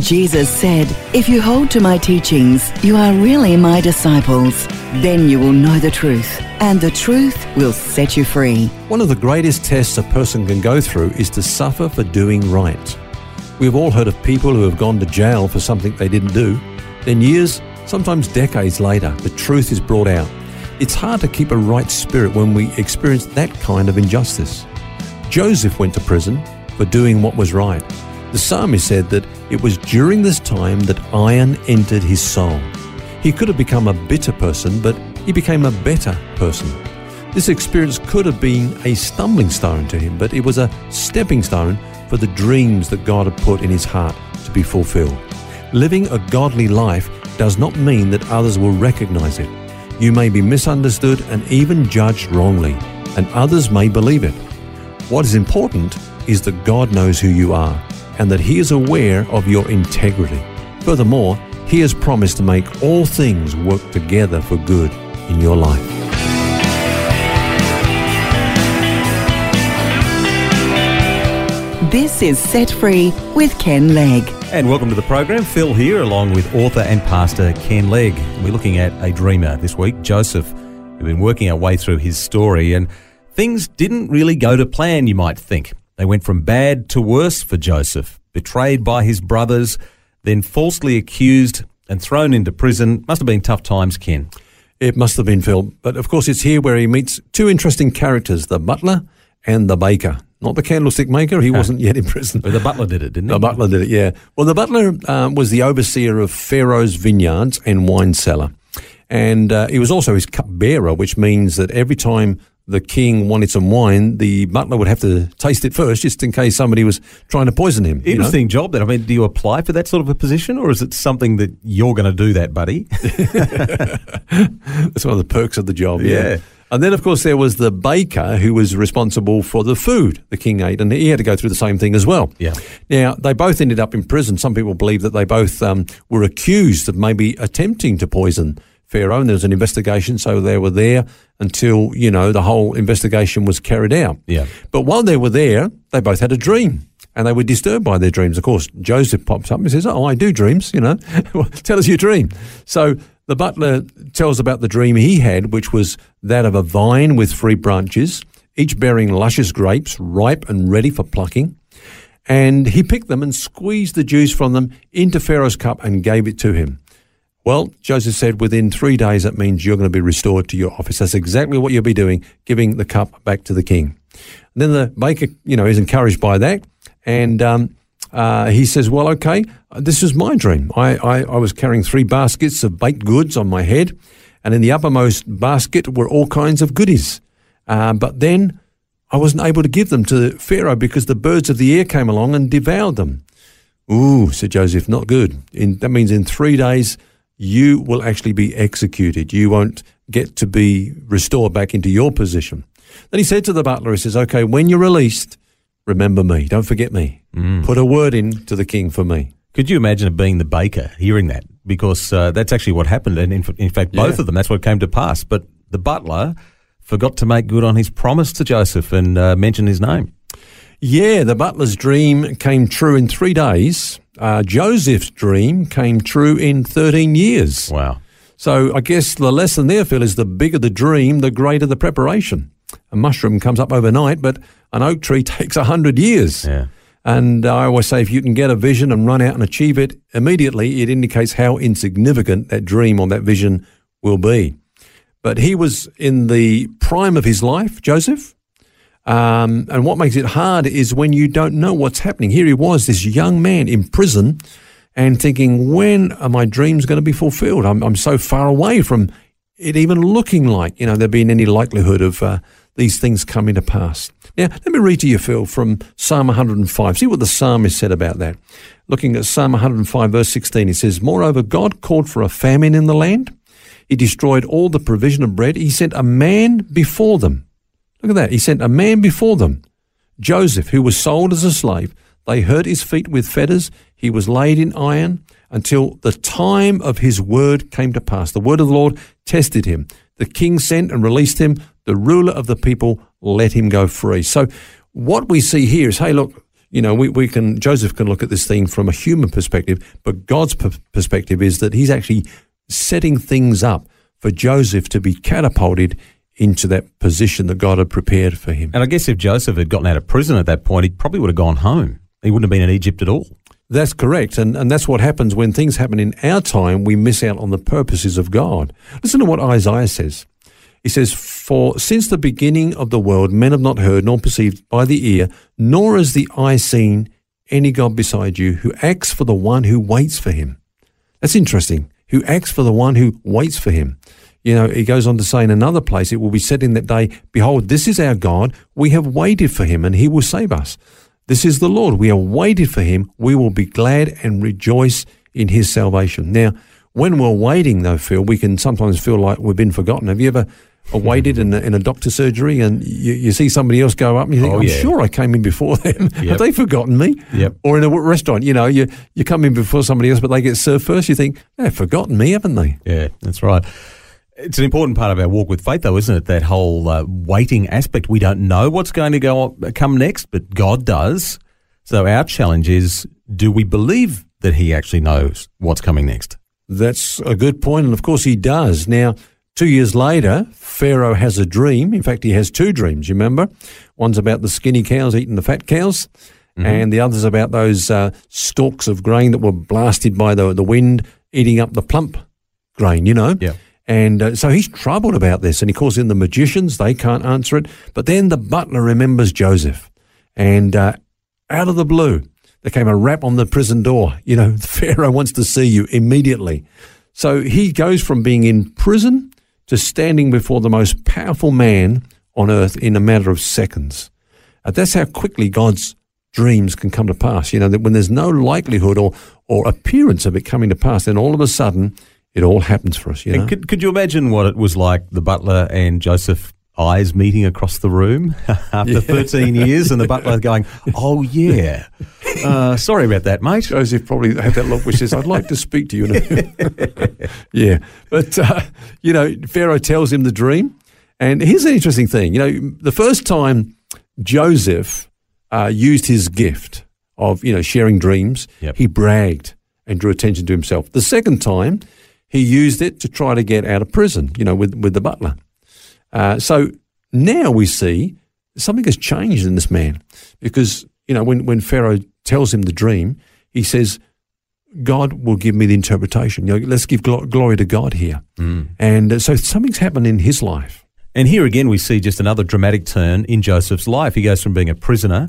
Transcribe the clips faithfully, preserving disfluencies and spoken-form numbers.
Jesus said, "If you hold to my teachings, you are really my disciples. Then you will know the truth, and the truth will set you free." One of the greatest tests a person can go through is to suffer for doing right. We've all heard of people who have gone to jail for something they didn't do. Then years, sometimes decades later, the truth is brought out. It's hard to keep a right spirit when we experience that kind of injustice. Joseph went to prison for doing what was right. The psalmist said that it was during this time that iron entered his soul. He could have become a bitter person, but he became a better person. This experience could have been a stumbling stone to him, but it was a stepping stone for the dreams that God had put in his heart to be fulfilled. Living a godly life does not mean that others will recognize it. You may be misunderstood and even judged wrongly, and others may believe it. What is important is that God knows who you are, and that He is aware of your integrity. Furthermore, He has promised to make all things work together for good in your life. This is Set Free with Ken Legg. And welcome to the program. Phil here, along with author and pastor Ken Legg. We're looking at a dreamer this week, Joseph. We've been working our way through his story, and things didn't really go to plan, you might think. They went from bad to worse for Joseph, betrayed by his brothers, then falsely accused and thrown into prison. Must have been tough times, Ken. It must have been, Phil. But of course, it's here where he meets two interesting characters, the butler and the baker. Not the candlestick maker. He wasn't yet in prison. But the butler did it, didn't he? The butler did it, yeah. Well, the butler um, was the overseer of Pharaoh's vineyards and wine cellar. And uh, he was also his cupbearer, which means that every time the king wanted some wine, the butler would have to taste it first, just in case somebody was trying to poison him. Interesting you know? job. That I mean, do you apply for that sort of a position, or is it something that you're going to do that, buddy? That's one of the perks of the job. Yeah. yeah. And then, of course, there was the baker who was responsible for the food the king ate, and he had to go through the same thing as well. Yeah. Now, they both ended up in prison. Some people believe that they both um, were accused of maybe attempting to poison Pharaoh, and there was an investigation, so they were there until, you know, the whole investigation was carried out. Yeah. But while they were there, they both had a dream, and they were disturbed by their dreams. Of course, Joseph pops up and says, "Oh, I do dreams, you know. Tell us your dream." So the butler tells about the dream he had, which was that of a vine with three branches, each bearing luscious grapes, ripe and ready for plucking. And he picked them and squeezed the juice from them into Pharaoh's cup and gave it to him. Well, Joseph said, within three days, that means you're going to be restored to your office. That's exactly what you'll be doing, giving the cup back to the king. And then the baker, you know, is encouraged by that. And um, uh, he says, well, okay, this is my dream. I, I, I was carrying three baskets of baked goods on my head. And in the uppermost basket were all kinds of goodies. Uh, but then I wasn't able to give them to Pharaoh because the birds of the air came along and devoured them. Ooh, said Joseph, not good. In, that means in three days, you will actually be executed. You won't get to be restored back into your position. Then he said to the butler, he says, okay, when you're released, remember me. Don't forget me. Mm. Put a word in to the king for me. Could you imagine it being the baker hearing that? Because uh, that's actually what happened. And in, in fact, both yeah. of them, that's what came to pass. But the butler forgot to make good on his promise to Joseph and uh, mention his name. Yeah, the butler's dream came true in three days. Uh, Joseph's dream came true in thirteen years. Wow. So I guess the lesson there, Phil, is the bigger the dream, the greater the preparation. A mushroom comes up overnight, but an oak tree takes one hundred years. Yeah. And I always say if you can get a vision and run out and achieve it immediately, it indicates how insignificant that dream or that vision will be. But he was in the prime of his life, Joseph. Um, and what makes it hard is when you don't know what's happening. Here he was, this young man in prison, and thinking, when are my dreams going to be fulfilled? I'm, I'm so far away from it even looking like, you know, there being any likelihood of uh, these things coming to pass. Now, let me read to you, Phil, from Psalm one hundred five. See what the psalmist said about that. Looking at Psalm one hundred five, verse sixteen, it says, "Moreover, God called for a famine in the land. He destroyed all the provision of bread. He sent a man before them." Look at that. He sent a man before them. Joseph, who was sold as a slave. They hurt his feet with fetters. He was laid in iron until the time of his word came to pass. The word of the Lord tested him. The king sent and released him. The ruler of the people let him go free. So what we see here is, hey, look, you know, we, we can, Joseph can look at this thing from a human perspective, but God's per- perspective is that he's actually setting things up for Joseph to be catapulted into that position that God had prepared for him. And I guess if Joseph had gotten out of prison at that point, he probably would have gone home. He wouldn't have been in Egypt at all. That's correct, and, and that's what happens when things happen in our time. We miss out on the purposes of God. Listen to what Isaiah says. He says, "For since the beginning of the world, men have not heard, nor perceived by the ear, nor has the eye seen any God beside you, who acts for the one who waits for him." That's interesting. Who acts for the one who waits for him. You know, he goes on to say in another place, "It will be said in that day, behold, this is our God. We have waited for him, and he will save us. This is the Lord. We have waited for him. We will be glad and rejoice in his salvation." Now, when we're waiting, though, Phil, we can sometimes feel like we've been forgotten. Have you ever waited in a, in a doctor's surgery and you, you see somebody else go up and you think, oh, I'm yeah. sure I came in before them. Yep. Have they forgotten me? Yep. Or in a restaurant, you know, you, you come in before somebody else, but they get served first. You think, they've forgotten me, haven't they? Yeah, that's right. It's an important part of our walk with faith, though, isn't it? That whole uh, waiting aspect. We don't know what's going to go on, come next, but God does. So our challenge is, do we believe that he actually knows what's coming next? That's a good point, and of course he does. Now, two years later, Pharaoh has a dream. In fact, he has two dreams, you remember? One's about the skinny cows eating the fat cows, mm-hmm. and the other's about those uh, stalks of grain that were blasted by the, the wind, eating up the plump grain, you know? Yeah. And uh, so he's troubled about this, and he calls in the magicians. They can't answer it. But then the butler remembers Joseph, and uh, out of the blue, there came a rap on the prison door. You know, Pharaoh wants to see you immediately. So he goes from being in prison to standing before the most powerful man on earth in a matter of seconds. Uh, that's how quickly God's dreams can come to pass. You know, that when there's no likelihood or, or appearance of it coming to pass, then all of a sudden, it all happens for us, you know. And could, could you imagine what it was like, the butler and Joseph eyes meeting across the room after yeah. thirteen years, and the butler going, oh, yeah, uh, sorry about that, mate. Joseph probably had that look which says, I'd like to speak to you. yeah, but, uh, you know, Pharaoh tells him the dream. And here's an interesting thing. You know, the first time Joseph uh, used his gift of, you know, sharing dreams, yep. he bragged and drew attention to himself. The second time, he used it to try to get out of prison, you know, with, with the butler. Uh, so now we see something has changed in this man because, you know, when, when Pharaoh tells him the dream, he says, God will give me the interpretation. You know, let's give gl- glory to God here. Mm. And uh, so something's happened in his life. And here again we see just another dramatic turn in Joseph's life. He goes from being a prisoner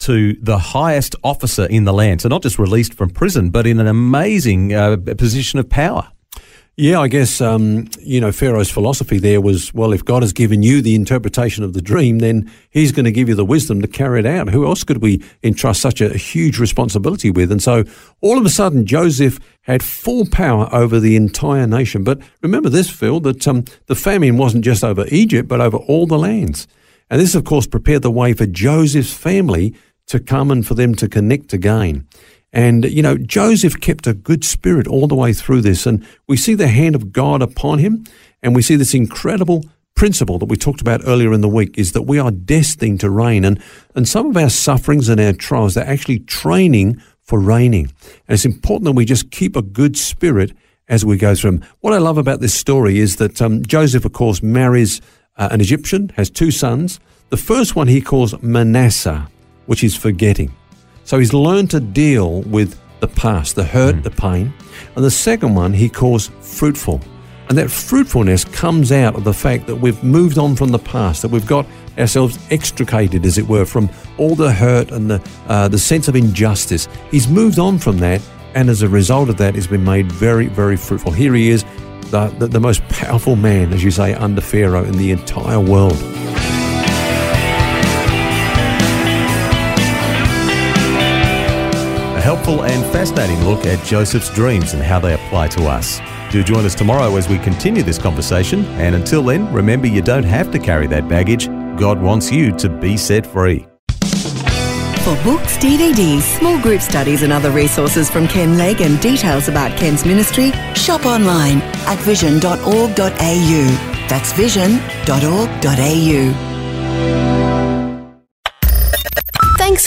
to the highest officer in the land. So not just released from prison, but in an amazing uh, position of power. Yeah, I guess, um, you know, Pharaoh's philosophy there was, well, if God has given you the interpretation of the dream, then he's going to give you the wisdom to carry it out. Who else could we entrust such a huge responsibility with? And so all of a sudden, Joseph had full power over the entire nation. But remember this, Phil, that um, the famine wasn't just over Egypt, but over all the lands. And this, of course, prepared the way for Joseph's family to come and for them to connect again. And, you know, Joseph kept a good spirit all the way through this. And we see the hand of God upon him. And we see this incredible principle that we talked about earlier in the week is that we are destined to reign. And, and some of our sufferings and our trials, they're actually training for reigning. And it's important that we just keep a good spirit as we go through them. What I love about this story is that um, Joseph, of course, marries uh, an Egyptian, has two sons. The first one he calls Manasseh, which is forgetting. So he's learned to deal with the past, the hurt, mm. the pain. And the second one he calls fruitful. And that fruitfulness comes out of the fact that we've moved on from the past, that we've got ourselves extricated, as it were, from all the hurt and the uh, the sense of injustice. He's moved on from that, and as a result of that, has been made very, very fruitful. Here he is, the, the, the most powerful man, as you say, under Pharaoh in the entire world. helpful and fascinating look at Joseph's dreams and how they apply to us. Do join us tomorrow as we continue this conversation, and until then, remember you don't have to carry that baggage. God wants you to be set free. For books, D V Ds, small group studies and other resources from Ken Legg and details about Ken's ministry, shop online at vision dot org dot a u. That's vision dot org dot a u. Thanks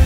u.